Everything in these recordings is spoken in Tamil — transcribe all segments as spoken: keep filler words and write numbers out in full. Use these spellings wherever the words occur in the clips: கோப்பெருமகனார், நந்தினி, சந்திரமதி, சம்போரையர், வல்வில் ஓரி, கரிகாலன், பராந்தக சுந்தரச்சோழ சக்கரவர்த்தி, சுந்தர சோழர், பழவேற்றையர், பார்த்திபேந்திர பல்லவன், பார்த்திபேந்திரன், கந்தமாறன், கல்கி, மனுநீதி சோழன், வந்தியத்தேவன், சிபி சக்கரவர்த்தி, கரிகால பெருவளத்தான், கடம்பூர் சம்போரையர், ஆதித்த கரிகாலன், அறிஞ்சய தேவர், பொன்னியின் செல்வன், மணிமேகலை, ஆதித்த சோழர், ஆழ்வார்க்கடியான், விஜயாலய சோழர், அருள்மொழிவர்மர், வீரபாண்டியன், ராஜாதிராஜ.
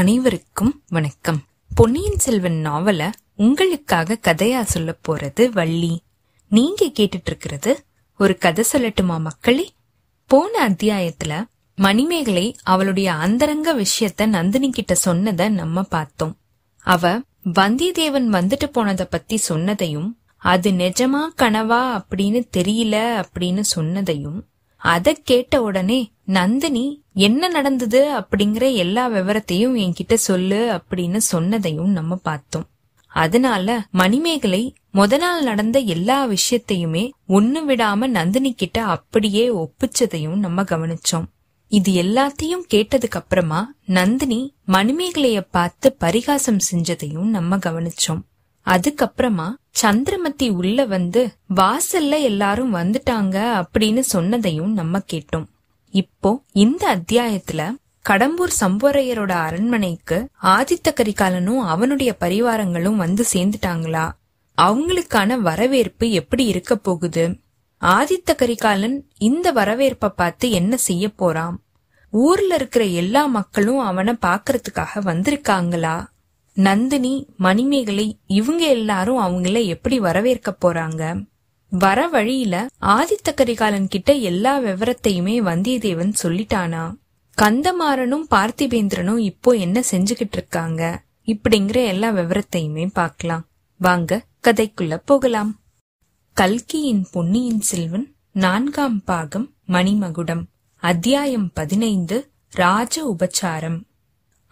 அனைவருக்கும் வணக்கம். பொன்னியின் செல்வன் நாவல உங்களுக்காக கதையா சொல்ல போறது வள்ளி. நீங்க கேட்டுட்டு இருக்கிறது ஒரு கதை சொல்லட்டுமா மக்களே. போன அத்தியாயத்துல மணிமேகலை அவளுடைய அந்தரங்க விஷயத்த நந்தினி கிட்ட சொன்னத நம்ம பார்த்தோம். அவ வந்தியத்தேவன் வந்துட்டு போனத பத்தி சொன்னதையும், அது நிஜமா கனவா அப்படின்னு தெரியல அப்படின்னு சொன்னதையும், அத கேட்ட உடனே நந்தினி என்ன நடந்தது அப்படிங்கிற எல்லா விவரத்தையும் என்கிட்ட சொல்லு அப்படின்னு சொன்னதையும் நம்ம பார்த்தோம். அதனால மணிமேகலை முத நாள் நடந்த எல்லா விஷயத்தையுமே ஒண்ணு விடாம நந்தினி கிட்ட அப்படியே ஒப்பிச்சதையும் நம்ம கவனிச்சோம். இது எல்லாத்தையும் கேட்டதுக்கு அப்புறமா நந்தினி மணிமேகலைய பார்த்து பரிகாசம் செஞ்சதையும் நம்ம கவனிச்சோம். அதுக்கப்புறமா சந்திரமதி உள்ள வந்து வாசல்ல எல்லாரும் வந்துட்டாங்க அப்படின்னு சொன்னதையும் நம்ம கேட்டோம். இப்போ இந்த அத்தியாயத்துல கடம்பூர் சம்போரையரோட அரண்மனைக்கு ஆதித்த கரிகாலனும் அவனுடைய பரிவாரங்களும் வந்து சேர்ந்துட்டாங்களா, அவங்களுக்கான வரவேற்பு எப்படி இருக்க போகுது, ஆதித்த கரிகாலன் இந்த வரவேற்ப பார்த்து என்ன செய்ய போறான், ஊர்ல இருக்கிற எல்லா மக்களும் அவனை பாக்குறதுக்காக வந்திருக்காங்களா, நந்தினி மணிமேகலை இவங்க எல்லாரும் அவங்கள எப்படி வரவேற்க போறாங்க, வர வழியில ஆதித்த கரிகாலன் கிட்ட எல்லா விவரத்தையுமே வந்தியத்தேவன் சொல்லிட்டானா, கந்தமாறனும் பார்த்திபேந்திரனும் இப்போ என்ன செஞ்சுகிட்டு இருக்காங்க, இப்படிங்கிற எல்லா விவரத்தையுமே பார்க்கலாம். வாங்க கதைக்குள்ள போகலாம். கல்கியின் பொன்னியின் செல்வன் நான்காம் பாகம் மணிமகுடம், அத்தியாயம் பதினைந்து, ராஜ உபச்சாரம்.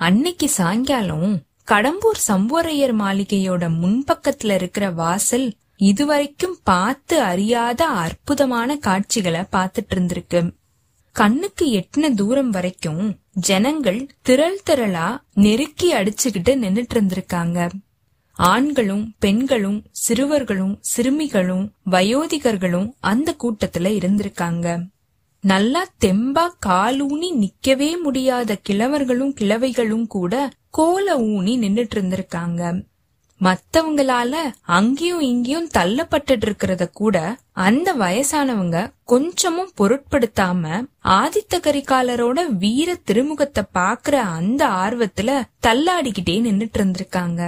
அன்னைக்கு சாயங்காலம் கடம்பூர் சம்போரையர் மாளிகையோட முன்பக்கத்துல இருக்கிற வாசல் இதுவரைக்கும் பார்த்து அறியாத அற்புதமான காட்சிகளை பார்த்துட்டு இருந்திருக்கு. கண்ணுக்கு எட்டின தூரம் வரைக்கும் ஜனங்கள் திரள் திரளா நெருக்கி அடிச்சுக்கிட்டு நின்னுட்டு இருந்திருக்காங்க. ஆண்களும் பெண்களும் சிறுவர்களும் சிறுமிகளும் வயோதிகர்களும் அந்த கூட்டத்துல இருந்திருக்காங்க. நல்லா தெம்பா காலூனி நிக்கவே முடியாத கிழவர்களும் கிழவைகளும் கூட கோல ஊனி நின்னுட்டு இருந்திருக்காங்க. மத்தவங்களால அங்கேயும் இங்கேயும் தள்ளப்பட்டு இருக்கிறத கூட அந்த வயசானவங்க கொஞ்சமும் பொருட்படுத்தாம ஆதித்த கரிகாலரோட வீர திருமுகத்தை பாக்குற அந்த ஆர்வத்துல தள்ளாடிக்கிட்டே நின்னுட்டு இருந்திருக்காங்க.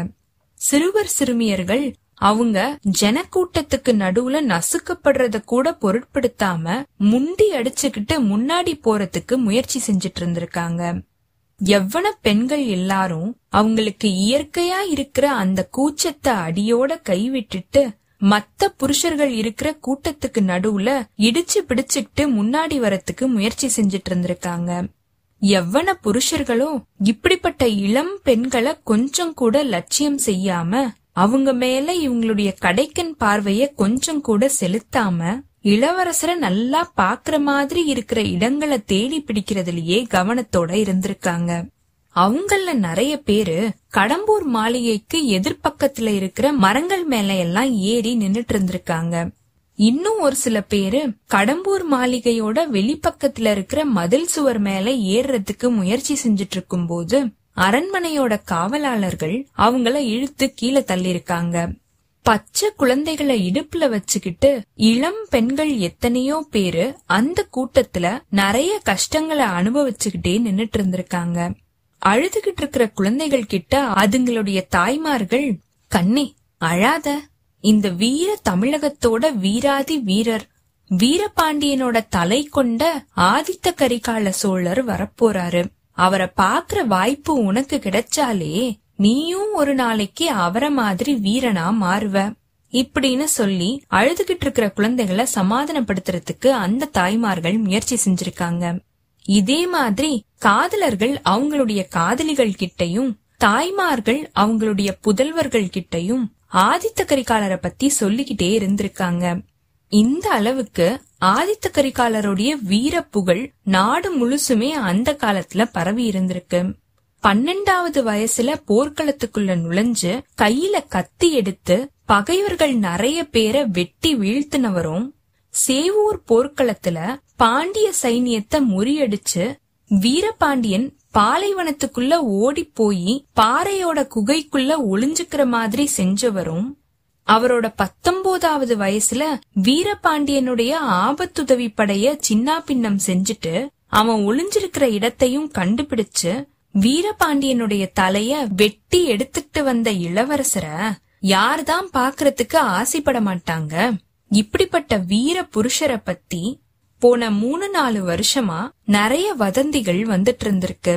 சிறுவர் சிறுமியர்கள் அவங்க ஜனக்கூட்டத்துக்கு நடுவுல நசுக்கப்படுறத கூட பொருட்படுத்தாம முண்டி அடிச்சுக்கிட்டு முன்னாடி போறதுக்கு முயற்சி செஞ்சிட்டு இருந்திருக்காங்க. எவ்வன பெண்கள் எல்லாரும் அவங்களுக்கு இயற்கையா இருக்கிற அந்த கூச்சத்தை அடியோட கைவிட்டுட்டு மத்த புருஷர்கள் இருக்கிற கூட்டத்துக்கு நடுவுல இடிச்சு பிடிச்சுக்கிட்டு முன்னாடி வரத்துக்கு முயற்சி செஞ்சிட்டு இருந்திருக்காங்க. எவ்வன புருஷர்களும் இப்படிப்பட்ட இளம் பெண்களை கொஞ்சம் கூட லட்சியம் செய்யாம, அவங்க மேல இவங்களுடைய கடைக்கன் பார்வைய கொஞ்சம் கூட செலுத்தாம, இளவரசரை நல்லா பாக்குற மாதிரி இருக்கிற இடங்களை தேடி பிடிக்கிறதுலயே கவனத்தோட இருந்திருக்காங்க. அவங்கள நிறைய பேரு கடம்பூர் மாளிகைக்கு எதிர்பக்கத்துல இருக்கிற மரங்கள் மேல எல்லாம் ஏறி நின்னுட்டு இருந்திருக்காங்க. இன்னும் ஒரு சில பேரு கடம்பூர் மாளிகையோட வெளிப்பக்கத்துல இருக்கிற மதில் சுவர் மேல ஏறுறதுக்கு முயற்சி செஞ்சிட்டு இருக்கும் போது அரண்மனையோட காவலாளர்கள் அவங்கள இழுத்து கீழே தள்ளிருக்காங்க. பச்சை குழந்தைகளை இடுப்புல வச்சுக்கிட்டு இளம் பெண்கள் எத்தனையோ பேரு அந்த கூட்டத்துல நிறைய கஷ்டங்களை அனுபவிச்சுக்கிட்டே நின்னுட்டு இருந்திருக்காங்க. அழுதுகிட்டு இருக்கிற குழந்தைகள் கிட்ட அதுங்களுடைய தாய்மார்கள், கண்ணே அழாத, இந்த வீர தமிழகத்தோட வீராதி வீரர் வீரபாண்டியனோட தலை கொண்ட ஆதித்த கரிகால சோழர் வரப்போறாரு, அவரை பாக்குற வாய்ப்பு உனக்கு கிடைச்சாலே நீயும் ஒரு நாளைக்கு அவர மாதிரி வீரனா மாறுவ இப்படின்னு சொல்லி அழுதுகிட்டு இருக்கிற குழந்தைகளை சமாதானப்படுத்துறதுக்கு அந்த தாய்மார்கள் முயற்சி செஞ்சிருக்காங்க. இதே மாதிரி காதலர்கள் அவங்களுடைய காதலிகள் கிட்டையும் தாய்மார்கள் அவங்களுடைய புதல்வர்கள் கிட்டையும் ஆதித்த கரிகாலரை பத்தி சொல்லிக்கிட்டே இருந்திருக்காங்க. இந்த அளவுக்கு ஆதித்த கரிகாலருடைய வீர புகழ் நாடு முழுசுமே அந்த காலத்துல பரவி இருந்திருக்கு. பன்னெண்டாவது வயசுல போர்க்களத்துக்குள்ள நுழைஞ்சு கையில கத்தி எடுத்து பகைவர்கள் நிறைய பேரை வெட்டி வீழ்த்தினவரும், சேவூர் போர்க்களத்துல பாண்டிய சைனியத்தை முறியடிச்சு வீரபாண்டியன் பாலைவனத்துக்குள்ள ஓடி போய் பாறையோட குகைக்குள்ள ஒளிஞ்சுக்கிற மாதிரி செஞ்சவரும், அவரோட பத்தொன்பதாவது வயசுல வீரபாண்டியனுடைய ஆபத்துதவி படைய சின்னாபின்னம் செஞ்சுட்டு அவன் ஒளிஞ்சிருக்கிற இடத்தையும் கண்டுபிடிச்சு வீரபாண்டியனுடைய தலைய வெட்டி எடுத்துட்டு வந்த இளவரசர யார்தான் பாக்குறதுக்கு ஆசைப்பட மாட்டாங்க. இப்படிப்பட்ட வீர புருஷரை பத்தி போன மூணு நாலு வருஷமா நிறைய வதந்திகள் வந்துட்டு இருந்திருக்கு.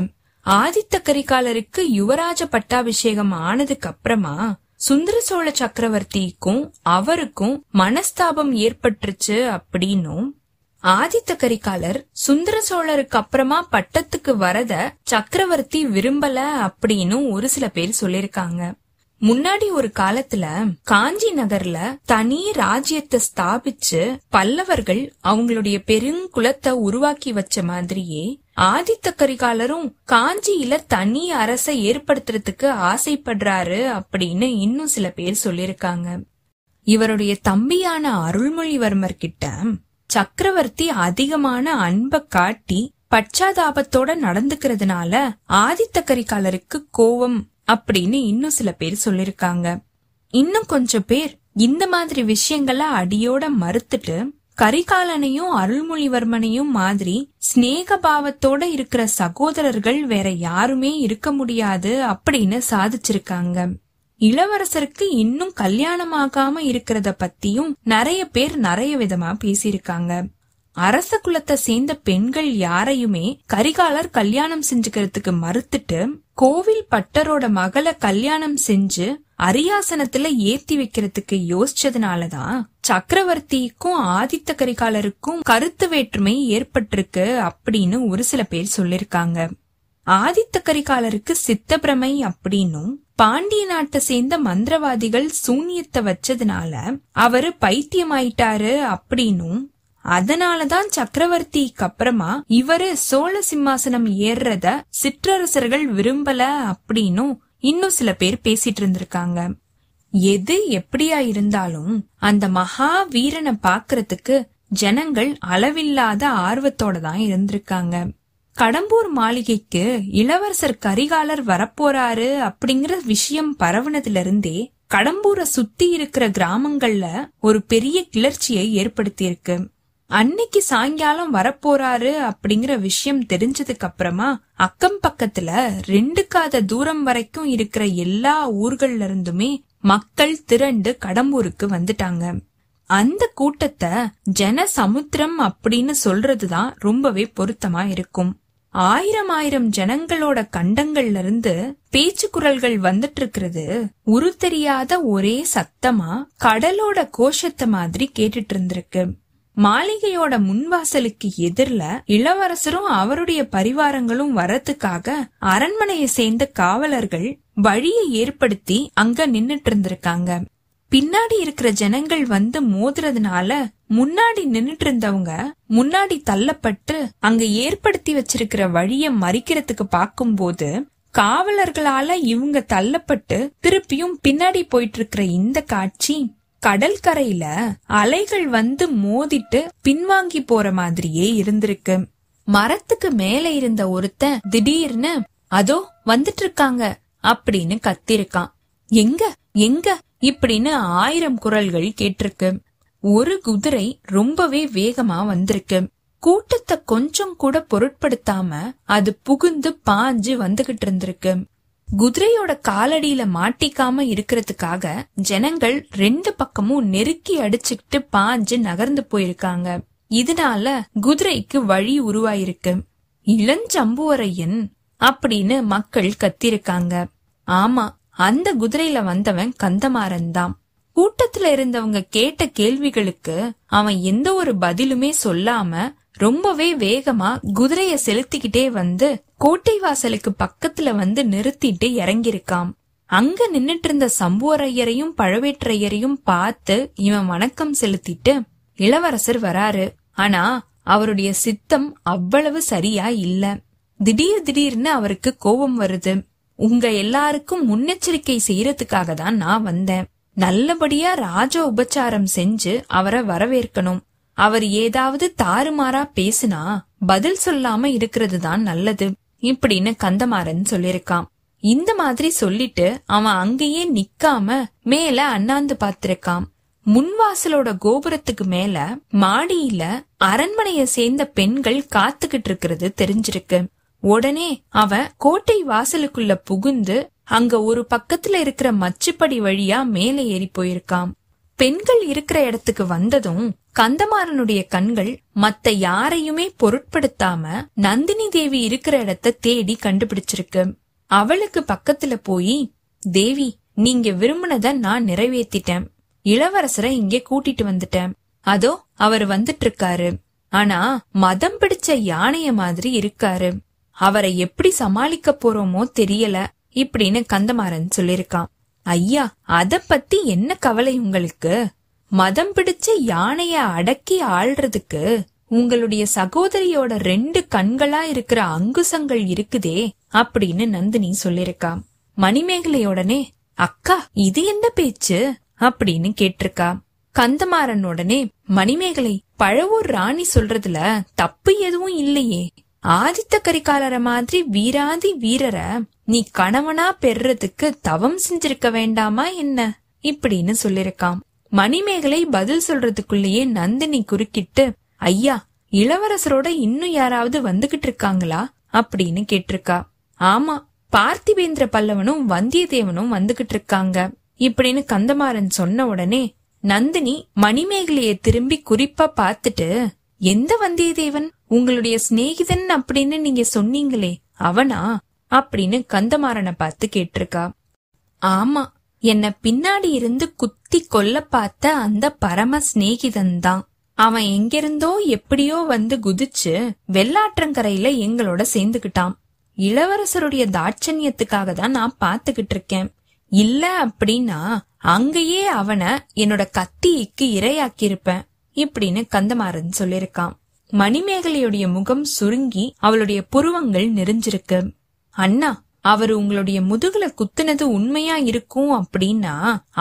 ஆதித்த கரிகாலருக்கு யுவராஜ பட்டாபிஷேகம் ஆனதுக்கு அப்புறமா சுந்தர சோழ சக்கரவர்த்திக்கும் அவருக்கும் மனஸ்தாபம் ஏற்பட்டுருச்சு அப்படின்னும், ஆதித்த கரிகாலர் சுந்தர சோழருக்கு அப்புறமா பட்டத்துக்கு வரத சக்கரவர்த்தி விரும்பல அப்படின்னு ஒரு சில பேர் சொல்லிருக்காங்க. முன்னாடி ஒரு காலத்துல காஞ்சி நகர்ல தனி ராஜ்யத்தை ஸ்தாபிச்சு பல்லவர்கள் அவங்களுடைய பெருங்குலத்தை உருவாக்கி வச்ச மாதிரியே ஆதித்த கரிகாலரும் காஞ்சியில தனி அரசை ஏற்படுத்துறதுக்கு ஆசைப்படுறாரு அப்படின்னு இன்னும் சில பேர் சொல்லிருக்காங்க. இவருடைய தம்பியான அருள்மொழிவர்மர் கிட்ட சக்கரவர்த்தி அதிகமான அன்ப காட்டி பச்சாதாபத்தோட நடந்துக்கிறதுனால ஆதித்த கரிகாலருக்கு கோபம் அப்படின்னு இன்னும் சில பேர் சொல்லிருக்காங்க. இன்னும் கொஞ்சம் பேர் இந்த மாதிரி விஷயங்களை அடியோட மறுத்துட்டு கரிகாலனையும் அருள்மொழிவர்மனையும் மாதிரி ஸ்நேக பாவத்தோட இருக்கிற சகோதரர்கள் வேற யாருமே இருக்க முடியாது அப்படின்னு சாதிச்சிருக்காங்க. இளவரசருக்கு இன்னும் கல்யாணமாகாம இருக்கிறத பத்தியும் நிறைய பேர் நிறைய விதமா பேசியிருக்காங்க. அரச குலத்தை சேர்ந்த பெண்கள் யாரையுமே கரிகாலர் கல்யாணம் செஞ்சுக்கிறதுக்கு மறுத்துட்டு கோவில் பட்டரோட மகளை கல்யாணம் செஞ்சு அரியாசனத்துல ஏத்தி வைக்கிறதுக்கு யோசிச்சதுனாலதான் சக்கரவர்த்திக்கும் ஆதித்த கரிகாலருக்கும் கருத்து வேற்றுமை ஏற்பட்டிருக்கு அப்படின்னு ஒரு சில பேர் சொல்லிருக்காங்க. ஆதித்த கரிகாலருக்கு சித்தப்பிரமை அப்படின்னும் பாண்டிய நாட்டை சேர்ந்த மந்திரவாதிகள் சூன்யத்தை வச்சதுனால அவரு பைத்தியமாயிட்டாரு அப்படின்னும், அதனாலதான் சக்கரவர்த்திக்கு அப்புறமா இவரு சோழ சிம்மாசனம் ஏறத சிற்றரசர்கள் விரும்பல அப்படின்னும் இன்னும் சில பேர் பேசிட்டு இருந்திருக்காங்க. எது எப்படியா இருந்தாலும் அந்த மகா வீரனை பாக்குறதுக்கு ஜனங்கள் அளவில்லாத ஆர்வத்தோட தான் இருந்திருக்காங்க. கடம்பூர் மாளிகைக்கு இளவரசர் கரிகாலர் வரப்போறாரு அப்படிங்கிற விஷயம் பரவுனதுல இருந்தே கடம்பூரை சுத்தி இருக்கிற கிராமங்கள்ல ஒரு பெரிய கிளர்ச்சியை ஏற்படுத்தியிருக்கு. அன்னைக்கு சாயங்காலம் வரப்போறாரு அப்படிங்கிற விஷயம் தெரிஞ்சதுக்கு அப்புறமா அக்கம் பக்கத்துல ரெண்டு காத தூரம் வரைக்கும் இருக்கிற எல்லா ஊர்கள்ல இருந்துமே மக்கள் திரண்டு கடம்பூருக்கு வந்துட்டாங்க. அந்த கூட்டத்தை ஜன சமுத்திரம் அப்படின்னு சொல்றதுதான் ரொம்பவே பொருத்தமா இருக்கும். ஆயிரம் ஆயிரம் ஜனங்களோட கண்டங்கள்ல இருந்து பேச்சு குரல்கள் வந்துட்டு இருக்கிறது உரு தெரியாத ஒரே சத்தமா கடலோட கோஷத்தை மாதிரி கேட்டுட்டு இருந்திருக்கு. மாளிகையோட முன்வாசலுக்கு எதிரில இளவரசரும் அவருடைய பரிவாரங்களும் வரத்துக்காக அரண்மனையை சேர்ந்த காவலர்கள் வழியை ஏற்படுத்தி அங்க நின்னுட்டு இருந்திருக்காங்க. பின்னாடி இருக்கிற ஜனங்கள் வந்து மோதுறதுனால முன்னாடி நின்னுட்டு இருந்தவங்க முன்னாடி தள்ளப்பட்டு அங்க ஏற்படுத்தி வச்சிருக்கிற வழிய மறிக்கிறதுக்கு பாக்கும் போது காவலர்களால இவங்க தள்ளப்பட்டு திருப்பியும் பின்னாடி போயிட்டு இருக்கிற இந்த காட்சி கடல்கரையில அலைகள் வந்து மோதிட்டு பின்வாங்கி போற மாதிரியே இருந்திருக்கு. மரத்துக்கு மேல இருந்த ஒருத்தன் திடீர்னு அதோ வந்துட்டு இருக்காங்க அப்படின்னு கத்திருக்கான். எங்க எங்க இப்படின்னு ஆயிரம் குரல்கள் கேட்டிருக்கு. ஒரு குதிரை ரொம்பவே வேகமா வந்திருக்கு. கூட்டத்தை கொஞ்சம் கூட பொருட்படுத்தாம அது புகுந்து பாஞ்சு வந்துகிட்டு இருந்திருக்கு. குதிரையோட காலடியில மாட்டிக்காம இருக்கிறதுக்காக ஜனங்கள் ரெண்டு பக்கமும் நெருக்கி அடிச்சுக்கிட்டு பாஞ்சு நகர்ந்து போயிருக்காங்க. இதனால குதிரைக்கு வழி உருவாயிருக்கு. இளஞ்சம்புவரையன் அப்படின்னு மக்கள் கத்திருக்காங்க. ஆமா, அந்த குதிரையில வந்தவன் கந்தமாறன் தான். கூட்டத்துல இருந்தவங்க கேட்ட கேள்விகளுக்கு அவன் எந்த ஒரு பதிலுமே சொல்லாம ரொம்பவே வேகமா குதிரைய செலுத்திக்கிட்டே வந்து கோட்டை வாசலுக்கு பக்கத்துல வந்து நிறுத்திட்டு இறங்கியிருக்கான். அங்க நின்னுட்டு இருந்த சம்போரையரையும் பழவேற்றையரையும் பார்த்து இவன் வணக்கம் செலுத்திட்டு, இளவரசர் வராரு, ஆனா அவருடைய சித்தம் அவ்வளவு சரியா இல்ல, திடீர் திடீர்னு அவருக்கு கோபம் வருது, உங்க எல்லாருக்கும் முன்னெச்சரிக்கை செய்யறதுக்காக தான் நான் வந்தேன், நல்லபடியா ராஜ உபச்சாரம் செஞ்சு அவரை வரவேற்கணும், அவர் ஏதாவது தாறுமாறா பேசினா பதில் சொல்லாம இருக்கிறது தான் நல்லது இப்படின்னு கந்தமாறன் சொல்லிருக்கான். இந்த மாதிரி சொல்லிட்டு அவன் அங்கேயே நிக்காம மேல அண்ணாந்து பாத்திருக்கான். முன்வாசலோட கோபுரத்துக்கு மேல மாடியில அரண்மனைய சேர்ந்த பெண்கள் காத்துக்கிட்டு இருக்கிறது தெரிஞ்சிருக்கு. உடனே அவ கோட்டை வாசலுக்குள்ள புகுந்து அங்க ஒரு பக்கத்துல இருக்கிற மச்சுப்படி வழியா மேலே ஏறி போயிருக்காம். பெண்கள் இருக்கிற இடத்துக்கு வந்ததும் கந்தமாறனுடைய கண்கள் மத்த யாரையுமே பொருட்படுத்தாம நந்தினி தேவி இருக்கிற இடத்த தேடி கண்டுபிடிச்சிருக்கு. அவளுக்கு பக்கத்துல போய், தேவி, நீங்க விரும்பினத நான் நிறைவேற்றிட்டேன். இளவரசரை இங்கே கூட்டிட்டு வந்துட்டேன். அதோ அவர் வந்துட்டு இருக்காரு. ஆனா மதம் பிடிச்ச யானைய மாதிரி இருக்காரு. அவரை எப்படி சமாளிக்க போறோமோ தெரியல இப்படின்னு கந்தமாறன் சொல்லிருக்கான். ஐயா, அத பத்தி என்ன கவலை உங்களுக்கு? மதம் பிடிச்ச யானைய அடக்கி ஆள்றதுக்கு உங்களுடைய சகோதரியோட ரெண்டு கண்களா இருக்கிற அங்குசங்கள் இருக்குதே அப்படின்னு நந்தினி சொல்லிருக்கான். மணிமேகலையோடனே, அக்கா இது என்ன பேச்சு அப்படின்னு கேட்டிருக்கா. கந்தமாறன் உடனே, மணிமேகலை, பழவூர் ராணி சொல்றதுல தப்பு எதுவும் இல்லையே. ஆதித்த கரிகாலர மாதிரி வீராதி வீரர நீ கணவனா பெறறதுக்கு தவம் செஞ்சிருக்க வேண்டாமா என்ன இப்படின்னு சொல்லிருக்காம். மணிமேகலை பதில் சொல்றதுக்குள்ளேயே நந்தினி குறுக்கிட்டு, ஐயா, இளவரசரோட இன்னும் யாராவது வந்துகிட்டு இருக்காங்களா அப்படின்னு கேட்டிருக்கா. ஆமா, பார்த்திபேந்திர பல்லவனும் வந்தியத்தேவனும் வந்துகிட்டு இருக்காங்க இப்படின்னு கந்தமாறன் சொன்ன உடனே நந்தினி மணிமேகலைய திரும்பி குறிப்பா பாத்துட்டு, எந்த வந்தியத்தேவன்? உங்களுடைய சிநேகிதன் அப்படின்னு நீங்க சொன்னீங்களே அவனா அப்படின்னு கந்தமாறனை பார்த்து கேட்டிருக்கா. ஆமா, என்ன பின்னாடி இருந்து குத்தி கொல்ல பார்த்த அந்த பரம சிநேகிதன் தான். அவன் எங்கிருந்தோ எப்படியோ வந்து குதிச்சு வெள்ளாற்றங்கரையில எங்களோட சேர்ந்துகிட்டான். இளவரசருடைய தாட்சண்யத்துக்காக தான் நான் பாத்துக்கிட்டு இருக்கேன். இல்ல அப்படின்னா அங்கேயே அவனை என்னோட கத்திக்கு இரையாக்கியிருப்பேன் இப்படின்னு கந்தமாறன் சொல்லிருக்கான். மணிமேகலையுடைய முகம் சுருங்கி அவளுடைய புருவங்கள் நெறிஞ்சிருக்கு. அண்ணா, அவர் உங்களுடைய முதுகுல குத்துனது உண்மையா இருக்கும் அப்படின்னா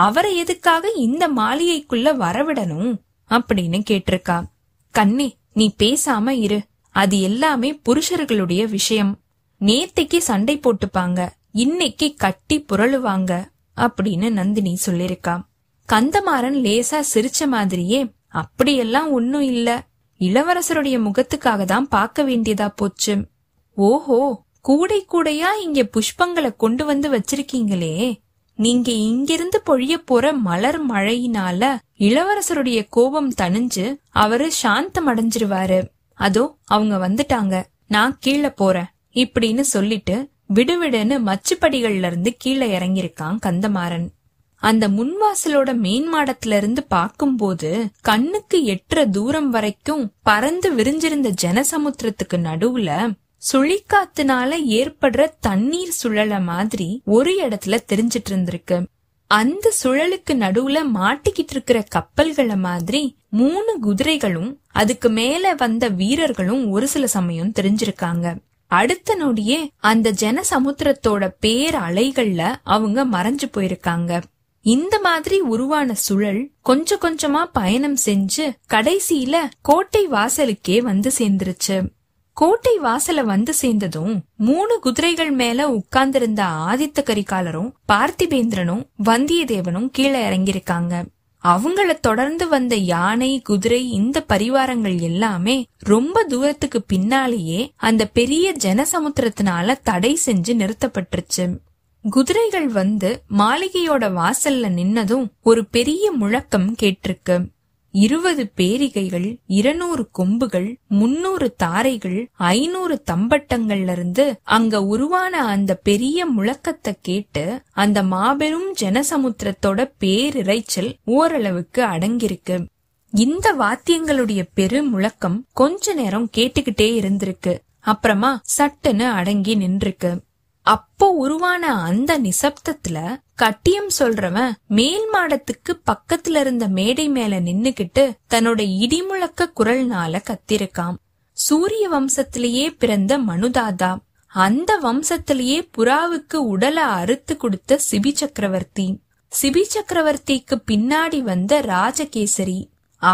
அவரை எதுக்காக இந்த மாளிகைக்குள்ள வரவிடணும் அப்படின்னு கேட்டிருக்கா. கண்ணே, நீ பேசாம இரு. அது எல்லாமே புருஷர்களுடைய விஷயம். நேத்தைக்கு சண்டை போட்டுப்பாங்க, இன்னைக்கு கட்டி புரளுவாங்க அப்படின்னு நந்தினி சொல்லிருக்கா. கந்தமாறன் லேசா சிரிச்ச மாதிரியே, அப்படியெல்லாம் ஒன்னும் இல்ல, இளவரசருடைய முகத்துக்காக தான் பார்க்க வேண்டியதா போச்சு. ஓஹோ, கூடை கூடையா இங்க புஷ்பங்களை கொண்டு வந்து வச்சிருக்கீங்களே, நீங்க இங்கிருந்து பொழிய போற மலர் மழையினால இளவரசருடைய கோபம் தணிஞ்சு அவரு சாந்தம் அடைஞ்சிருவாரு. அதோ அவங்க வந்துட்டாங்க, நான் கீழே போறேன் இப்படின்னு சொல்லிட்டு விடுவிடுன்னு மச்சுப்படிகள்ல இருந்து கீழே இறங்கியிருக்கான் கந்தமாறன். அந்த முன்வாசலோட மேன்மாடத்துல இருந்து பாக்கும்போது கண்ணுக்கு எட்டுற தூரம் வரைக்கும் பறந்து விரிஞ்சிருந்த ஜனசமுத்திரத்துக்கு நடுவுல சுழிக்காத்துனால ஏற்படுற தண்ணீர் சுழல மாதிரி ஒரு இடத்துல தெரிஞ்சிட்டு இருந்திருக்கு. அந்த சுழலுக்கு நடுவுல மாட்டிக்கிட்டு இருக்கிற கப்பல்களை மாதிரி மூணு குதிரைகளும் அதுக்கு மேல வந்த வீரர்களும் ஒரு சில சமயம் தெரிஞ்சிருக்காங்க. அடுத்த நொடியே அந்த ஜன சமுத்திரத்தோட பேர் அலைகள்ல அவங்க மறைஞ்சு போயிருக்காங்க. இந்த மாதிரி உருவான சுழல் கொஞ்சம் கொஞ்சமா பயணம் செஞ்சு கடைசியில கோட்டை வாசலுக்கே வந்து சேர்ந்துருச்சு. கோட்டை வாசல வந்து சேர்ந்ததும் மூணு குதிரைகள் மேல உட்கார்ந்திருந்த ஆதித்த கரிகாலரும் பார்த்திபேந்திரனும் வந்தியத்தேவனும் கீழே இறங்கியிருக்காங்க. அவங்கள தொடர்ந்து வந்த யானை, குதிரை, இந்த பரிவாரங்கள் எல்லாமே ரொம்ப தூரத்துக்கு பின்னாலேயே அந்த பெரிய ஜனசமுத்திரத்தினால தடை செஞ்சு நிறுத்தப்பட்டுருச்சு. குதிரைகள் வந்து மாளிகையோட வாசல்ல நின்னதும் ஒரு பெரிய முழக்கம் கேட்டிருக்கு. இருபது பேரிகைகள், இருநூறு கொம்புகள், முன்னூறு தாரைகள், ஐநூறு தம்பட்டங்கள்ல இருந்து அங்க உருவான அந்த பெரிய முழக்கத்தை கேட்டு அந்த மாபெரும் ஜனசமுத்திரத்தோட பேரிரைச்சல் ஓரளவுக்கு அடங்கியிருக்கு. இந்த வாத்தியங்களுடைய பெரு முழக்கம் கொஞ்ச நேரம் கேட்டுக்கிட்டே இருந்திருக்கு. அப்புறமா சட்டுன்னு அடங்கி நின்றுருக்கு. அப்போ உருவான அந்த நிசப்தத்துல கட்டியம் சொல்றவன் மேல் மாடத்துக்கு பக்கத்துல இருந்த மேடை மேல நின்னுகிட்டு தன்னோட இடிமுழக்க குரல்னால கத்திருக்காம். சூரிய வம்சத்திலேயே பிறந்த மனுதாதா, அந்த வம்சத்திலேயே புறாவுக்கு உடலை அறுத்து கொடுத்த சிபி சக்கரவர்த்தி, சிபி சக்கரவர்த்திக்கு பின்னாடி வந்த ராஜகேசரி,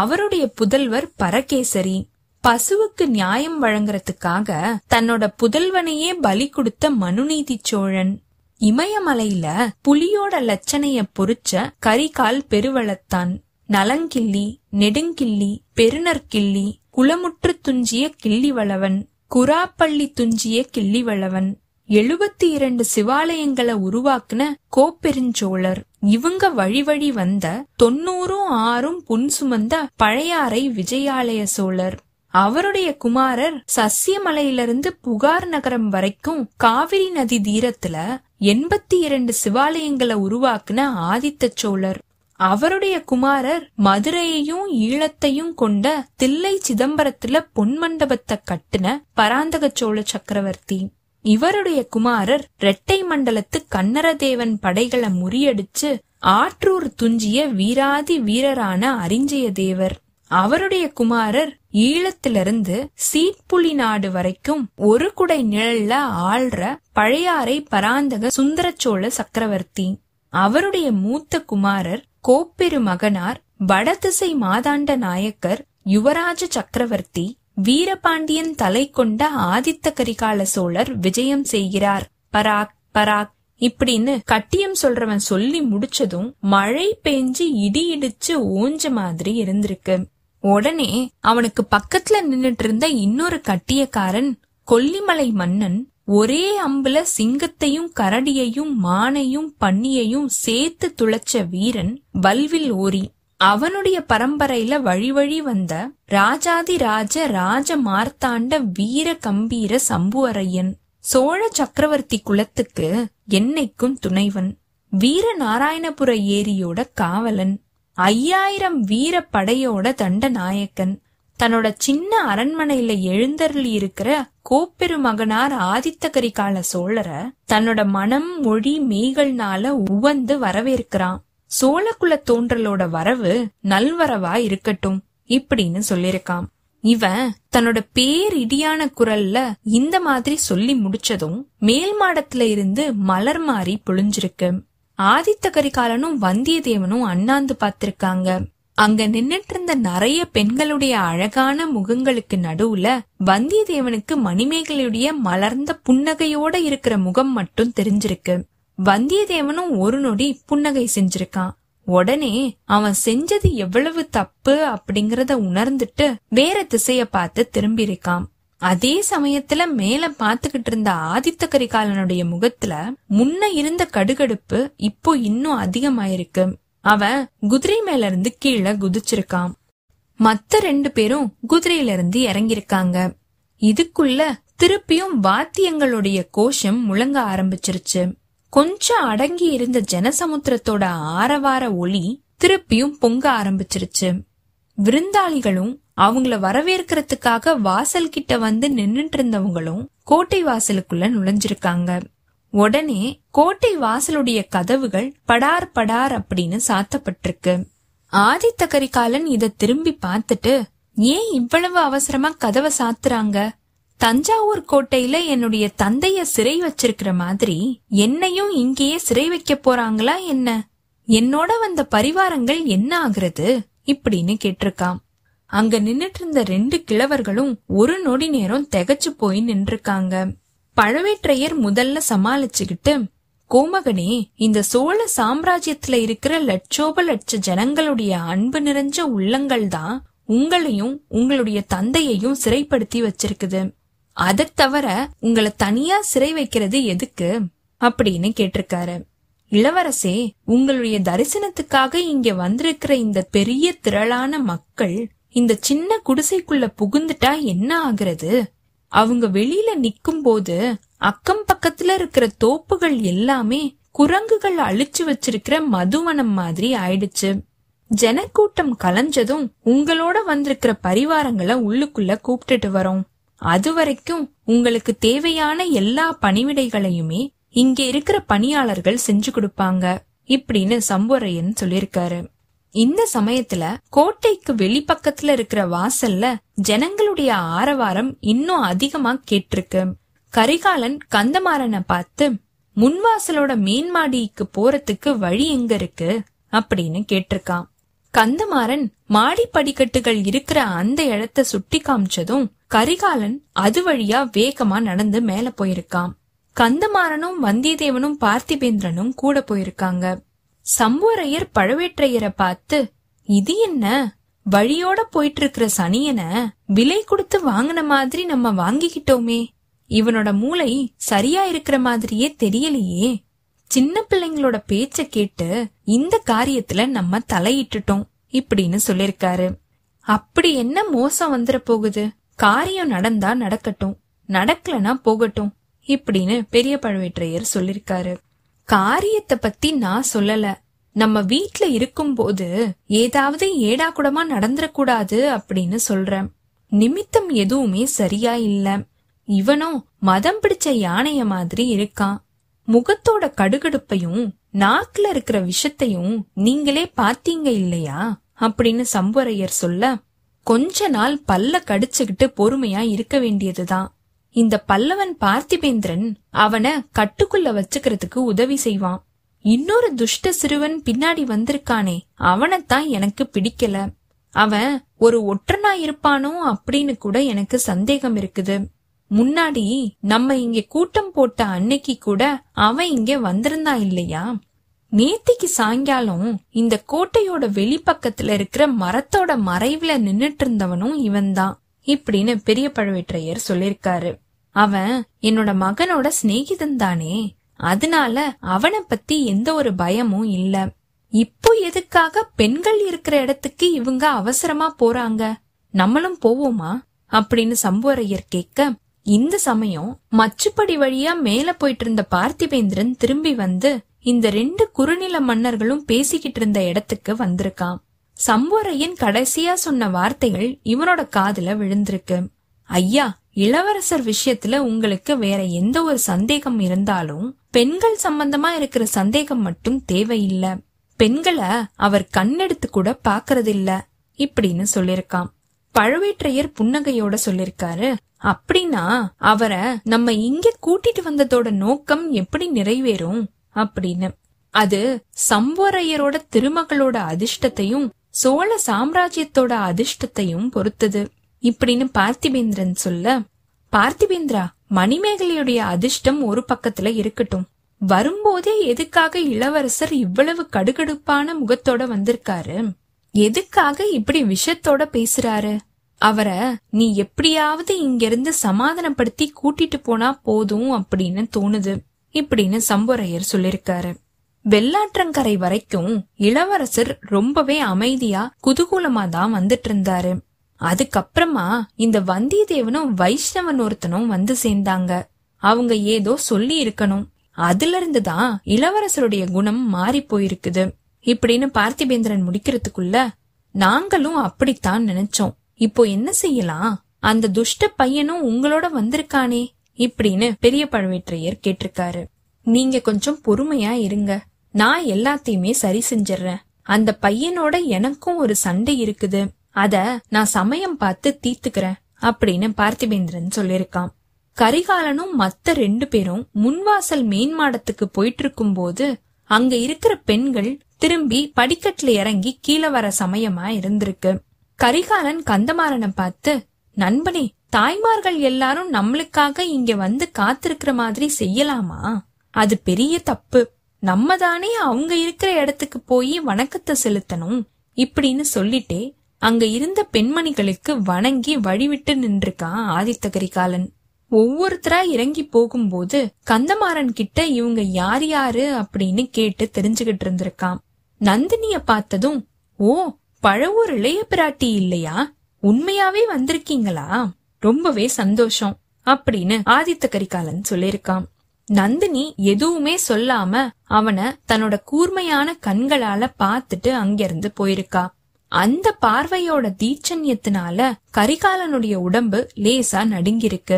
அவருடைய புதல்வர் பரகேசரி, பசுவுக்கு நியாயம் வழங்குறதுக்காக தன்னோட புதல்வனையே பலி கொடுத்த மனுநீதி சோழன், இமயமலையில புலியோட லட்சணைய பொறிச்ச கரிகால் பெருவளத்தான், நலங்கிள்ளி, நெடுங்கிள்ளி, பெருநற்கிள்ளி, குளமுற்று துஞ்சிய கிள்ளி வளவன், குராப்பள்ளி துஞ்சிய கிள்ளிவளவன், எழுபத்தி இரண்டு சிவாலயங்களை உருவாக்குன கோப்பெருஞ்சோழர், இவங்க வழி வழி வந்த தொன்னூறும் ஆறும் புன்சுமந்த பழையாறை விஜயாலய சோழர், அவருடைய குமாரர் சசியமலையிலிருந்து புகார் நகரம் வரைக்கும் காவிரி நதி தீரத்துல எண்பத்தி இரண்டு சிவாலயங்களை உருவாக்குன ஆதித்த சோழர், அவருடைய குமாரர் மதுரையையும் ஈழத்தையும் கொண்ட தில்லை சிதம்பரத்துல பொன்மண்டபத்தை கட்டுன பராந்தக சோழ சக்கரவர்த்தி, இவருடைய குமாரர் இரட்டை மண்டலத்து கன்னரதேவன் படைகளை முறியடிச்சு ஆற்றூர் துஞ்சிய வீராதி வீரரான அறிஞ்சய தேவர், அவருடைய குமாரர் ஈழத்திலிருந்து சீட்புலி நாடு வரைக்கும் ஒரு குடை நிழல்ல ஆள்ற பழையாறை பராந்தக சுந்தரச்சோழ சக்கரவர்த்தி, அவருடைய மூத்த குமாரர் கோப்பெருமகனார் வடதிசை மாதாண்ட நாயக்கர் யுவராஜ சக்கரவர்த்தி, வீரபாண்டியன் தலை கொண்ட ஆதித்த கரிகால சோழர் விஜயம் செய்கிறார் பராக் பராக் இப்படின்னு கட்டியம் சொல்றவன் சொல்லி முடிச்சதும் மழை பெஞ்சு இடி இடிச்சு ஓஞ்ச மாதிரி இருந்திருக்கு. உடனே அவனுக்கு பக்கத்துல நின்னுட்டு இருந்த இன்னொரு கட்டியக்காரன், கொல்லிமலை மன்னன், ஒரே அம்புல சிங்கத்தையும் கரடியையும் மானையும் பன்னியையும் சேர்த்து துளைச்ச வீரன் வல்வில் ஓரி, அவனுடைய பரம்பரையில வழி வழி வந்த ராஜாதிராஜ ராஜ மார்த்தாண்ட வீர கம்பீர சம்புவரையன், சோழ சக்கரவர்த்தி குலத்துக்கு என்னைக்கும் துணைவன், வீர நாராயணபுர ஏரியோட காவலன், ஐயாயிரம் வீர படையோட தண்டநாயக்கன், தன்னோட சின்ன அரண்மனையில எழுந்தருளி இருக்கிற கோப்பெருமகனார் ஆதித்த கரிகால சோழரை தன்னோட மனம் மொழி மெய்கள்னால உவந்து வரவேற்கிறான். சோழகுல தோன்றலோட வரவு நல்வரவா இருக்கட்டும் இப்படின்னு சொல்லிருக்கான். இவன் தன்னோட பேர் இடியான குரல்ல இந்த மாதிரி சொல்லி முடிச்சதும் மேல் மாடத்துல இருந்து மலர் மாறி பொழிஞ்சிருக்கு. ஆதித்த கரிகாலனும் வந்தியத்தேவனும் அண்ணாந்து பாத்திருக்காங்க. அங்க நின்னுட்டு இருந்த நிறைய பெண்களுடைய அழகான முகங்களுக்கு நடுவுல வந்தியத்தேவனுக்கு மணிமேகலையுடைய மலர்ந்த புன்னகையோட இருக்கிற முகம் மட்டும் தெரிஞ்சிருக்கு. வந்தியத்தேவனும் ஒரு நொடி புன்னகை செஞ்சிருக்கான். உடனே அவன் செஞ்சது எவ்வளவு தப்பு அப்படிங்கறத உணர்ந்துட்டு வேற திசைய பார்த்து திரும்பி இருக்கான். அதே சமயத்துல மேல பாத்துக்கிட்டு இருந்த ஆதித்த கரிகாலனுடைய முகத்துல முன்ன இருந்த கடுகடுப்பு இப்போ இன்னும் அதிகமாயிருக்கு. அவன் குதிரை மேல இருந்து கீழே குதிச்சிருக்கான். மத்த ரெண்டு பேரும் குதிரையில இருந்து இறங்கிருக்காங்க. இதுக்குள்ள திருப்பியும் வாத்தியங்களுடைய கோஷம் முழங்க ஆரம்பிச்சிருச்சு. கொஞ்சம் அடங்கி இருந்த ஜனசமுத்திரத்தோட ஆரவார ஒளி திருப்பியும் பொங்க ஆரம்பிச்சிருச்சு. விருந்தாளிகளும் அவங்கள வரவேற்கிறதுக்காக வாசல் கிட்ட வந்து நின்னுட்டு இருந்தவங்களும் கோட்டை வாசலுக்குள்ள நுழைஞ்சிருக்காங்க. உடனே கோட்டை வாசலுடைய கதவுகள் படார் படார் அப்படின்னு சாத்தப்பட்டிருக்கு. ஆதித்த கரிகாலன் இத திரும்பி பார்த்துட்டு, ஏன் இவ்வளவு அவசரமா கதவை சாத்துறாங்க? தஞ்சாவூர் கோட்டையில என்னுடைய தந்தைய சிறை வச்சிருக்கிற மாதிரி என்னையும் இங்கேயே சிறை வைக்க போறாங்களா என்ன? என்னோட வந்த பரிவாரங்கள் என்ன ஆகுறது இப்படின்னு கேட்டிருக்கான். அங்க நின்னுட்டு இருந்த ரெண்டு கிழவர்களும் ஒரு நொடி நேரம் திகச்சு போய் நின்றுருக்காங்க. பழவேற்றையர் முதல்ல சமாளிச்சுக்கிட்டு, கோமகனே, இந்த சோழ சாம்ராஜ்யத்துல இருக்கிற லட்சோப லட்ச ஜனங்களுடைய அன்பு நிறைஞ்ச உள்ளங்கள் தான் உங்களையும் உங்களுடைய தந்தையையும் சிறைப்படுத்தி வச்சிருக்குது. அதை தவிர உங்களை தனியா சிறை வைக்கிறது எதுக்கு அப்படின்னு கேட்டிருக்காரு. இளவரசே, உங்களுடைய தரிசனத்துக்காக இங்க வந்திருக்கிற இந்த பெரிய திரளான மக்கள் இந்த சின்ன குடிசைக்குள்ள புகுந்துட்டா என்ன ஆகுறது? அவங்க வெளியில நிக்கும் போது அக்கம் பக்கத்துல இருக்கிற தோப்புகள் எல்லாமே குரங்குகள் அழிச்சு வச்சிருக்கிற மதுவனம் மாதிரி ஆயிடுச்சு. ஜனக்கூட்டம் கலைஞ்சதும் உங்களோட வந்திருக்கிற பரிவாரங்களை உள்ளுக்குள்ள கூப்பிட்டுட்டு வரோம். அது வரைக்கும் உங்களுக்கு தேவையான எல்லா பணிவிடைகளையுமே இங்க இருக்கிற பணியாளர்கள் செஞ்சு கொடுப்பாங்க இப்படின்னு சம்போரையன் சொல்லியிருக்காரு. இந்த சமயத்துல கோட்டைக்கு வெளிப்பக்கத்துல இருக்கிற வாசல்ல ஜனங்களுடைய ஆரவாரம் இன்னும் அதிகமா கேட்டிருக்கு. கரிகாலன் கந்தமாறனை பார்த்து, முன்வாசலோட மேன்மாடிக்கு போறதுக்கு வழி எங்க இருக்கு அப்படின்னு கேட்டிருக்கான். கந்தமாறன் மாடி படிக்கட்டுகள் இருக்கிற அந்த இடத்த சுட்டி காமிச்சதும் கரிகாலன் அது வழியா வேகமா நடந்து மேல போயிருக்கான். கந்தமாறனும் வந்தியத்தேவனும் பார்த்திபேந்திரனும் கூட போயிருக்காங்க. சம்போரையர் பழவேற்றையரை பார்த்து, இது என்ன, வழியோட போயிட்டு இருக்கிற சனியன விலை கொடுத்து வாங்கின மாதிரி நம்ம வாங்கிக்கிட்டோமே. இவனோட மூளை சரியா இருக்கிற மாதிரியே தெரியலையே. சின்ன பிள்ளைங்களோட பேச்ச கேட்டு இந்த காரியத்துல நம்ம தலையிட்டுட்டோம் இப்படின்னு சொல்லிருக்காரு. அப்படி என்ன மோசம் வந்துட போகுது? காரியம் நடந்தா நடக்கட்டும், நடக்கலனா போகட்டும் இப்படின்னு பெரிய பழவேற்றையர் சொல்லிருக்காரு. காரியத்தை பத்தி நான் சொல்லல, நம்ம வீட்ல இருக்கும் போது ஏதாவது ஏடா கூடமா நடந்துடக்கூடாது அப்படின்னு சொல்றேன். நிமித்தம் எதுவுமே சரியா இல்ல. இவனும் மதம் பிடிச்ச யானைய மாதிரி இருக்கான். முகத்தோட கடுகடுப்பையும் நாக்குல இருக்கிற விஷத்தையும் நீங்களே பாத்தீங்க இல்லையா அப்படின்னு சம்போரையர் சொல்ல, கொஞ்ச நாள் பல்ல கடிச்சுக்கிட்டு பொறுமையா இருக்க வேண்டியதுதான். இந்த பல்லவன் பார்த்திபேந்திரன் அவனை கட்டுக்குள்ள வச்சுக்கிறதுக்கு உதவி செய்வான். இன்னொரு துஷ்ட சிறுவன் பின்னாடி வந்திருக்கானே, அவனைத்தான் எனக்கு பிடிக்கல. அவன் ஒரு ஒற்றனா இருப்பானோ அப்படின்னு கூட எனக்கு சந்தேகம் இருக்குது. முன்னாடி நம்ம இங்க கூட்டம் போட்ட அன்னைக்கு கூட அவன் இங்க வந்திருந்தான் இல்லையா? நேத்திக்கு சாயங்காலம் இந்த கோட்டையோட வெளிப்பக்கத்துல இருக்கிற மரத்தோட மறைவுல நின்னுட்டு இருந்தவனும் இவன் தான் இப்படின்னு பெரிய பழவேற்றையர் சொல்லிருக்காரு. அவன் என்னோட மகனோட சிநேகிதன் தானே, அதனால அவனை பத்தி எந்த ஒரு பயமும் இல்ல. இப்போ எதுக்காக பெண்கள் இருக்கிற இடத்துக்கு இவங்க அவசரமா போறாங்க? நம்மளும் போவோமா அப்படின்னு சம்போரையர் கேட்க, இந்த சமயம் மச்சுப்படி வழியா மேல போயிட்டு இருந்த பார்த்திபேந்திரன் திரும்பி வந்து இந்த ரெண்டு குறுநில மன்னர்களும் பேசிக்கிட்டு இருந்த இடத்துக்கு வந்திருக்கான். சம்போரையன் கடைசியா சொன்ன வார்த்தைகள் இவனோட காதுல விழுந்திருக்கு. ஐயா, இளவரசர் விஷயத்துல உங்களுக்கு வேற எந்த ஒரு சந்தேகம் இருந்தாலும் பெண்கள் சம்பந்தமா இருக்கிற சந்தேகம் மட்டும் தேவையில்ல. பெண்களை அவர் கண்ணெடுத்து கூட பாக்குறதில்ல இப்படின்னு சொல்லிருக்கான். பழவேற்றையர் புன்னகையோட சொல்லிருக்காரு, அப்படின்னா அவரை நம்ம இங்க கூட்டிட்டு வந்ததோட நோக்கம் எப்படி நிறைவேறும் அப்படின்னு. அது சம்போரையரோட திருமகளோட அதிர்ஷ்டத்தையும் சோழ சாம்ராஜ்யத்தோட அதிர்ஷ்டத்தையும் பொறுத்தது இப்படின்னு பார்த்திபேந்திரன் சொல்ல, பார்த்திபேந்திரா, மணிமேகலையுடைய அதிர்ஷ்டம் ஒரு பக்கத்துல இருக்கட்டும், வரும்போதே எதுக்காக இளவரசர் இவ்வளவு கடுகடுப்பான முகத்தோட வந்திருக்காரு? எதுக்காக இப்படி விஷத்தோட பேசுறாரு? அவரை நீ எப்படியாவது இங்கிருந்து சமாதானப்படுத்தி கூட்டிட்டு போனா போதும் அப்படின்னு தோணுது இப்படின்னு சம்போரையர் சொல்லிருக்காரு. வெள்ளாற்றங்கரை வரைக்கும் இளவரசர் ரொம்பவே அமைதியா குதூகூலமா தான் வந்துட்டு இருந்தாரு. அதுக்கப்புறமா இந்த வந்தியத்தேவனும் வைஷ்ணவன் ஒருத்தனும் வந்து சேர்ந்தாங்க. அவங்க ஏதோ சொல்லி இருக்கணும், அதுல இருந்துதான் இளவரசருடைய குணம் மாறி போயிருக்குது இப்படின்னு பார்த்திபேந்திரன் முடிக்கிறதுக்குள்ள, நாங்களும் அப்படித்தான் நினைச்சோம். இப்போ என்ன செய்யலாம்? அந்த துஷ்ட பையனும் உங்களோட வந்திருக்கானே இப்படின்னு பெரிய பழவேற்றையர் கேட்டிருக்காரு. நீங்க கொஞ்சம் பொறுமையா இருங்க, நான் எல்லாத்தையுமே சரி செஞ்சிடறேன். அந்த பையனோட எனக்கும் ஒரு சண்டை இருக்குது, அத நான் சமயம் பார்த்து தீர்த்துக்கிறேன் அப்படின்னு பார்த்திபேந்திரன் சொல்லிருக்கான். கரிகாலனும் மத்த ரெண்டு பேரும் முன்வாசல் மேன்மாடத்துக்கு போயிட்டு இருக்கும் போது அங்க இருக்கிற பெண்கள் திரும்பி படிக்கட்டுல இறங்கி கீழே வர சமயமா இருந்திருக்கு. கரிகாலன் கந்தமாறனை பார்த்து, நண்பனே, தாய்மார்கள் எல்லாரும் நம்மளுக்காக இங்க வந்து காத்திருக்கிற மாதிரி செய்யலாமா? அது பெரிய தப்பு. நம்ம தானே அவங்க இருக்கிற இடத்துக்கு போய் வணக்கத்தை செலுத்தணும் இப்படின்னு சொல்லிட்டே அங்க இருந்த பெண்மணிகளுக்கு வணங்கி வழிவிட்டு நின்றுக்கான் ஆதித்த கரிகாலன். ஒவ்வொருத்தரா இறங்கி போகும்போது கந்தமாறன் கிட்ட இவங்க யார் யாரு அப்படின்னு கேட்டு தெரிஞ்சுகிட்டு இருந்திருக்கான். நந்தினிய பார்த்ததும், ஓ, பழவூர் இளைய பிராட்டி இல்லையா? உண்மையாவே வந்திருக்கீங்களா? ரொம்பவே சந்தோஷம் அப்படின்னு ஆதித்த கரிகாலன் சொல்லிருக்கான். நந்தினி எதுவுமே சொல்லாம அவனை தன்னோட கூர்மையான கண்களால பாத்துட்டு அங்கிருந்து போயிருக்கா. அந்த பார்வையோட தீட்சண்யத்தினால கரிகாலனுடைய உடம்பு லேசா நடுங்கிருக்கு.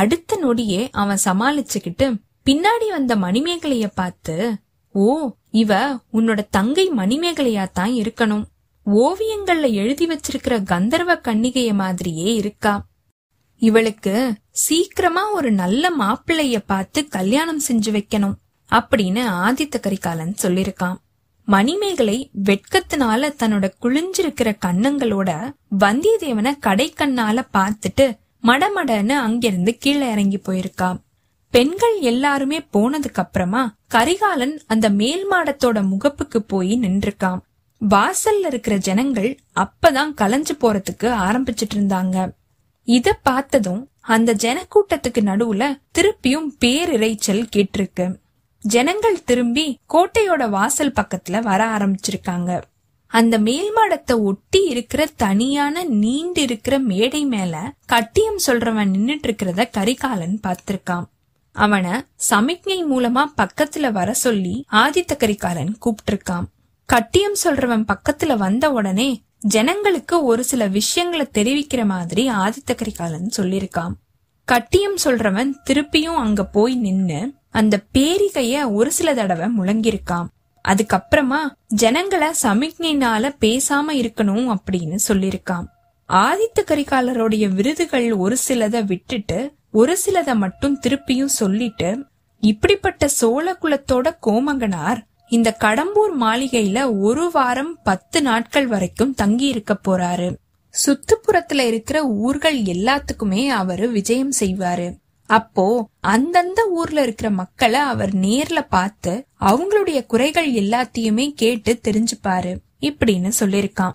அடுத்த நொடியே அவன் சமாளிச்சுக்கிட்டு பின்னாடி வந்த மணிமேகலைய பார்த்து, ஓ, இவ உன்னோட தங்கை மணிமேகலையாத்தான் இருக்கணும். ஓவியங்கள்ல எழுதி வச்சிருக்கிற கந்தர்வ கன்னிகைய மாதிரியே இருக்கா. இவளுக்கு சீக்கிரமா ஒரு நல்ல மாப்பிள்ளைய பார்த்து கல்யாணம் செஞ்சு வைக்கணும் அப்படின்னு ஆதித்த கரிகாலன் சொல்லிருக்கான். மணிமேகலை வெட்கத்தினால தன்னோட குளிஞ்சிருக்கிற கண்ணங்களோட வந்தியத்தேவனை கடைக்கண்ணால பார்த்துட்டு மடமடன்னு அங்கிருந்து கீழே இறங்கி போயிருக்கா. பெண்கள் எல்லாருமே போனதுக்கு அப்புறமா கரிகாலன் அந்த மேல் மாடத்தோட முகப்புக்கு போய் நின்றுக்கான். வாசல்ல இருக்கிற ஜனங்கள் அப்பதான் கலைஞ்சு போறதுக்கு ஆரம்பிச்சிட்டு இருந்தாங்க. இத பார்த்ததும் அந்த ஜனக்கூட்டத்துக்கு நடுவுல திருப்பியும் பேரிரைச்சல் கேட்டிருக்கு. ஜனங்கள் திரும்பி கோட்டையோட வாசல் பக்கத்துல வர ஆரம்பிச்சிருக்காங்க. அந்த மேல்மாடத்தை ஒட்டி இருக்கிற தனியான நீண்டு இருக்கிற மேடை மேல கட்டியம் சொல்றவன் நின்னுட்டு இருக்கிறத கரிகாலன் பார்த்திருக்கான். அவனை சமிக்ஞை மூலமா பக்கத்துல வர சொல்லி ஆதித்த கரிகாலன் கூப்பிட்டிருக்கான். கட்டியம் சொல்றவன் பக்கத்துல வந்த உடனே ஜனங்களுக்கு ஒரு சில விஷயங்களை தெரிவிக்கிற மாதிரி ஆதித்த கரிகாலன் சொல்லியிருக்கான். கட்டியம் சொல்றவன் திருப்பியும் அங்க போய் நின்னு அந்த பேரிகைய ஒரு சில தடவை முழங்கியிருக்கான். அதுக்கப்புறமா ஜனங்களை சமிக்ஞைனால பேசாம இருக்கணும் அப்படின்னு சொல்லியிருக்கான். ஆதித்த கரிகாலருடைய விருதுகள் ஒரு சிலதை விட்டுட்டு ஒரு சிலத மட்டும் திருப்பியும் சொல்லிட்டு, இப்படிப்பட்ட சோழ குலத்தோட கோமகனார் இந்த கடம்பூர் மாளிகையில ஒரு வாரம் பத்து நாட்கள் வரைக்கும் தங்கி இருக்க போறாரு. சுத்துப்புறத்துல இருக்கிற ஊர்கள் எல்லாத்துக்குமே அவரு விஜயம் செய்வாரு. அப்போ அந்தந்த ஊர்ல இருக்கிற மக்களை அவர் நேர்ல பார்த்து அவங்களுடைய குறைகள் எல்லாத்தையுமே கேட்டு தெரிஞ்சுப்பாரு இப்படின்னு சொல்லியிருக்கான்.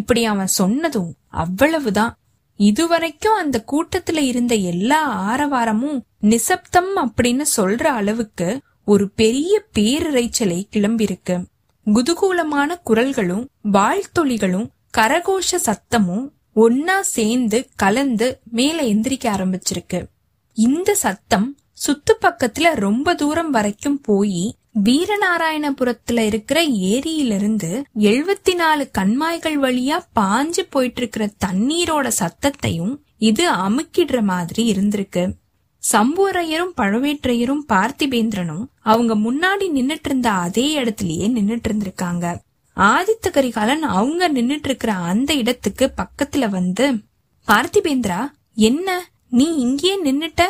இப்படி அவன் சொன்னதும் அவ்வளவுதான். இதுவரைக்கும் அந்த கூட்டத்துல இருந்த எல்லா ஆரவாரமும் நிசப்தம் அப்படின்னு சொல்ற அளவுக்கு ஒரு பெரிய பேரிரைச்சலை கிளம்பிருக்கு. குதூகூலமான குரல்களும் வாழ்த்தொலிகளும் கரகோஷ சத்தமும் ஒன்னா சேர்ந்து கலந்து மேல எந்திரிக்க ஆரம்பிச்சிருக்கு. இந்த சத்தம் சுத்து பக்கத்துல ரொம்ப தூரம் வரைக்கும் போய் வீரநாராயணபுரத்துல இருக்கிற ஏரியிலிருந்து எழுபத்தி நாலு கண்மாய்கள் வழியா பாஞ்சு போயிட்டு இருக்கிற தண்ணீரோட சத்தத்தையும் இது அமுக்கிடுற மாதிரி இருந்திருக்கு. சம்போரையரும் பழவேற்றையரும் பார்த்திபேந்திரனும் அவங்க முன்னாடி நின்னுட்டு இருந்த அதே இடத்துலயே நின்னுட்டு இருந்திருக்காங்க. ஆதித்த கரிகாலன் அவங்க நின்னுட்டு இருக்கிற அந்த இடத்துக்கு பக்கத்துல வந்து, பார்த்திபேந்திரா என்ன நீ இங்கேயே நின்னுட்ட?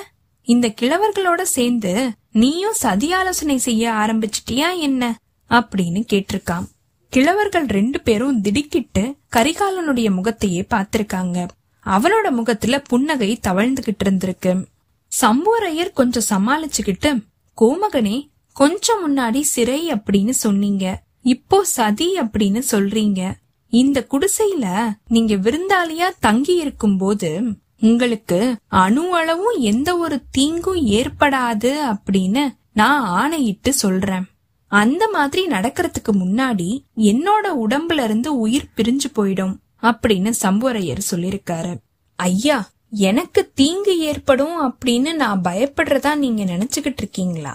இந்த கிழவர்களோட சேர்ந்து நீயும் சதி ஆலோசனை செய்ய ஆரம்பிச்சிட்டியா என்ன அப்படின்னு கேட்டிருக்கான். கிழவர்கள் ரெண்டு பேரும் திடுக்கிட்டு கரிகாலனுடைய முகத்தையே பாத்திருக்காங்க. அவனோட முகத்துல புன்னகை தவழ்ந்துகிட்டு இருந்திருக்கு. சம்போரையர் கொஞ்சம் சமாளிச்சுக்கிட்டு, கோமகனே கொஞ்சம் முன்னாடி சிறை அப்படின்னு சொன்னீங்க, இப்போ சதி அப்படின்னு சொல்றீங்க. இந்த குடிசையில நீங்க விருந்தாளியா தங்கி இருக்கும் போது உங்களுக்கு அணு அளவும் எந்த ஒரு தீங்கும் ஏற்படாது அப்படின்னு நான் ஆணையிட்டு சொல்றேன். அந்த மாதிரி நடக்கிறதுக்கு முன்னாடி என்னோட உடம்புல இருந்து உயிர் பிரிஞ்சு போயிடும் அப்படின்னு சம்போரையர் சொல்லிருக்காரு. ஐயா, எனக்கு தீங்கு ஏற்படும் அப்படின்னு நான் பயப்படுறதா நீங்க நினைச்சுக்கிட்டு இருக்கீங்களா?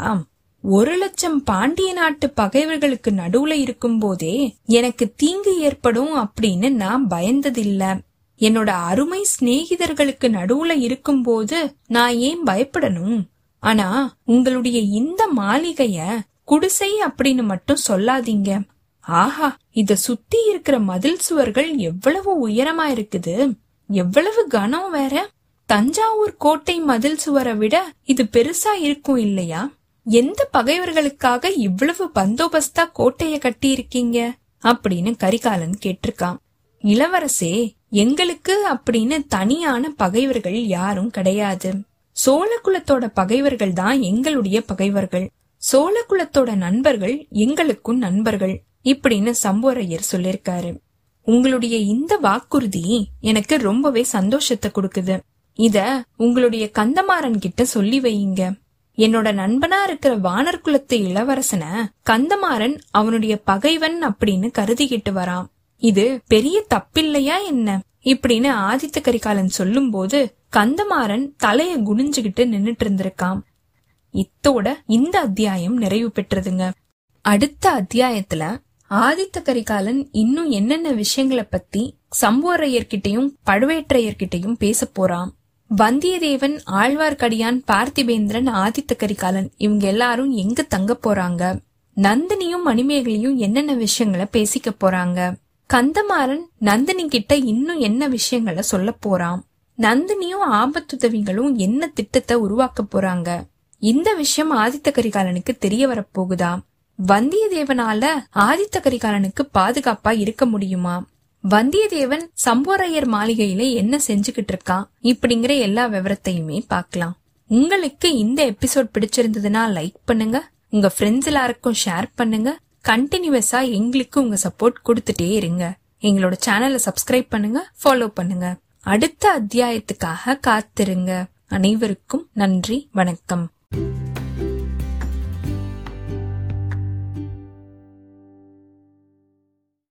ஒரு லட்சம் பாண்டிய நாட்டு பகைவர்களுக்கு நடுவுல இருக்கும் போதே எனக்கு தீங்கு ஏற்படும் அப்படின்னு நான் பயந்ததில்லை. என்னோட அருமை சிநேகிதர்களுக்கு நடுவுல இருக்கும் போது நான் ஏன் பயப்படணும்? ஆனா உங்களுடைய இந்த மாளிகைய குடிசை அப்படின்னு மட்டும் சொல்லாதீங்க. ஆஹா, இத சுத்தி இருக்கிற மதில் சுவர்கள் எவ்வளவு உயரமா இருக்குது, எவ்வளவு கனம் வேற. தஞ்சாவூர் கோட்டை மதில் சுவரை விட இது பெருசா இருக்கும் இல்லையா? எந்த பகைவர்களுக்காக இவ்வளவு பந்தோபஸ்தா கோட்டைய கட்டி இருக்கீங்க அப்படின்னு கரிகாலன் கேட்டிருக்கான். இளவரசே, எங்களுக்கு அப்படின்னு தனியான பகைவர்கள் யாரும் கிடையாது. சோழ குலத்தோட பகைவர்கள் தான் எங்களுடைய பகைவர்கள். சோழ குலத்தோட நண்பர்கள் எங்களுக்கும் நண்பர்கள் இப்படின்னு சம்போரையர் சொல்லிருக்காரு. உங்களுடைய இந்த வாக்குறுதி எனக்கு ரொம்பவே சந்தோஷத்தை கொடுக்குது. இத உங்களுடைய கந்தமாறன் கிட்ட சொல்லி வையுங்க. என்னோட நண்பனா இருக்கிற வானர் குலத்து இளவரசனை கந்தமாறன் அவனுடைய பகைவன் அப்படின்னு கருதிக்கிட்டு வரான். இது பெரிய தப்பில்லையா என்ன இப்படின்னு ஆதித்த கரிகாலன் சொல்லும் போது கந்தமாறன் தலைய குனிஞ்சுகிட்டு நின்னுட்டு இருந்திருக்கான். இத்தோட இந்த அத்தியாயம் நிறைவு பெற்றதுங்க. அடுத்த அத்தியாயத்துல ஆதித்த கரிகாலன் இன்னும் என்னென்ன விஷயங்களை பத்தி சம்போரையர்கிட்டையும் பழுவேற்றையர்கிட்டையும் பேச போறான். வந்தியத்தேவன், ஆழ்வார்க்கடியான், பார்த்திபேந்திரன், ஆதித்த கரிகாலன் இவங்க எல்லாரும் எங்க தங்க போறாங்க? நந்தினியும் மணிமேகலையும் என்னென்ன விஷயங்களை பேசிக்க போறாங்க? கந்தமாறன் நந்தினி கிட்ட இன்னும் என்ன விஷயங்களை சொல்ல போறான்? நந்தினியும் ஆபத்துதவிகளும் என்ன திட்டத்தை உருவாக்க போறாங்க? இந்த விஷயம் ஆதித்த கரிகாலனுக்கு தெரிய வரப்போகுதா? வந்தியத்தேவனால ஆதித்த கரிகாலனுக்கு பாதுகாப்பா இருக்க முடியுமா? வந்தியத்தேவன் சம்போரையர் மாளிகையில என்ன செஞ்சுகிட்டு இருக்கான் இப்படிங்கிற எல்லா விவரத்தையுமே பார்க்கலாம். உங்களுக்கு இந்த எபிசோட் பிடிச்சிருந்ததுன்னா லைக் பண்ணுங்க, உங்க ஃப்ரெண்ட்ஸ் எல்லாருக்கும் ஷேர் பண்ணுங்க. கண்டினியூஸா எங்களுக்கு உங்க சப்போர்ட் கொடுத்துட்டே இருங்க. எங்களோட சேனலை சப்ஸ்கிரைப் பண்ணுங்க, ஃபாலோ பண்ணுங்க. அடுத்த அத்தியாயத்துக்காக காத்திருங்க. அனைவருக்கும் நன்றி, வணக்கம்.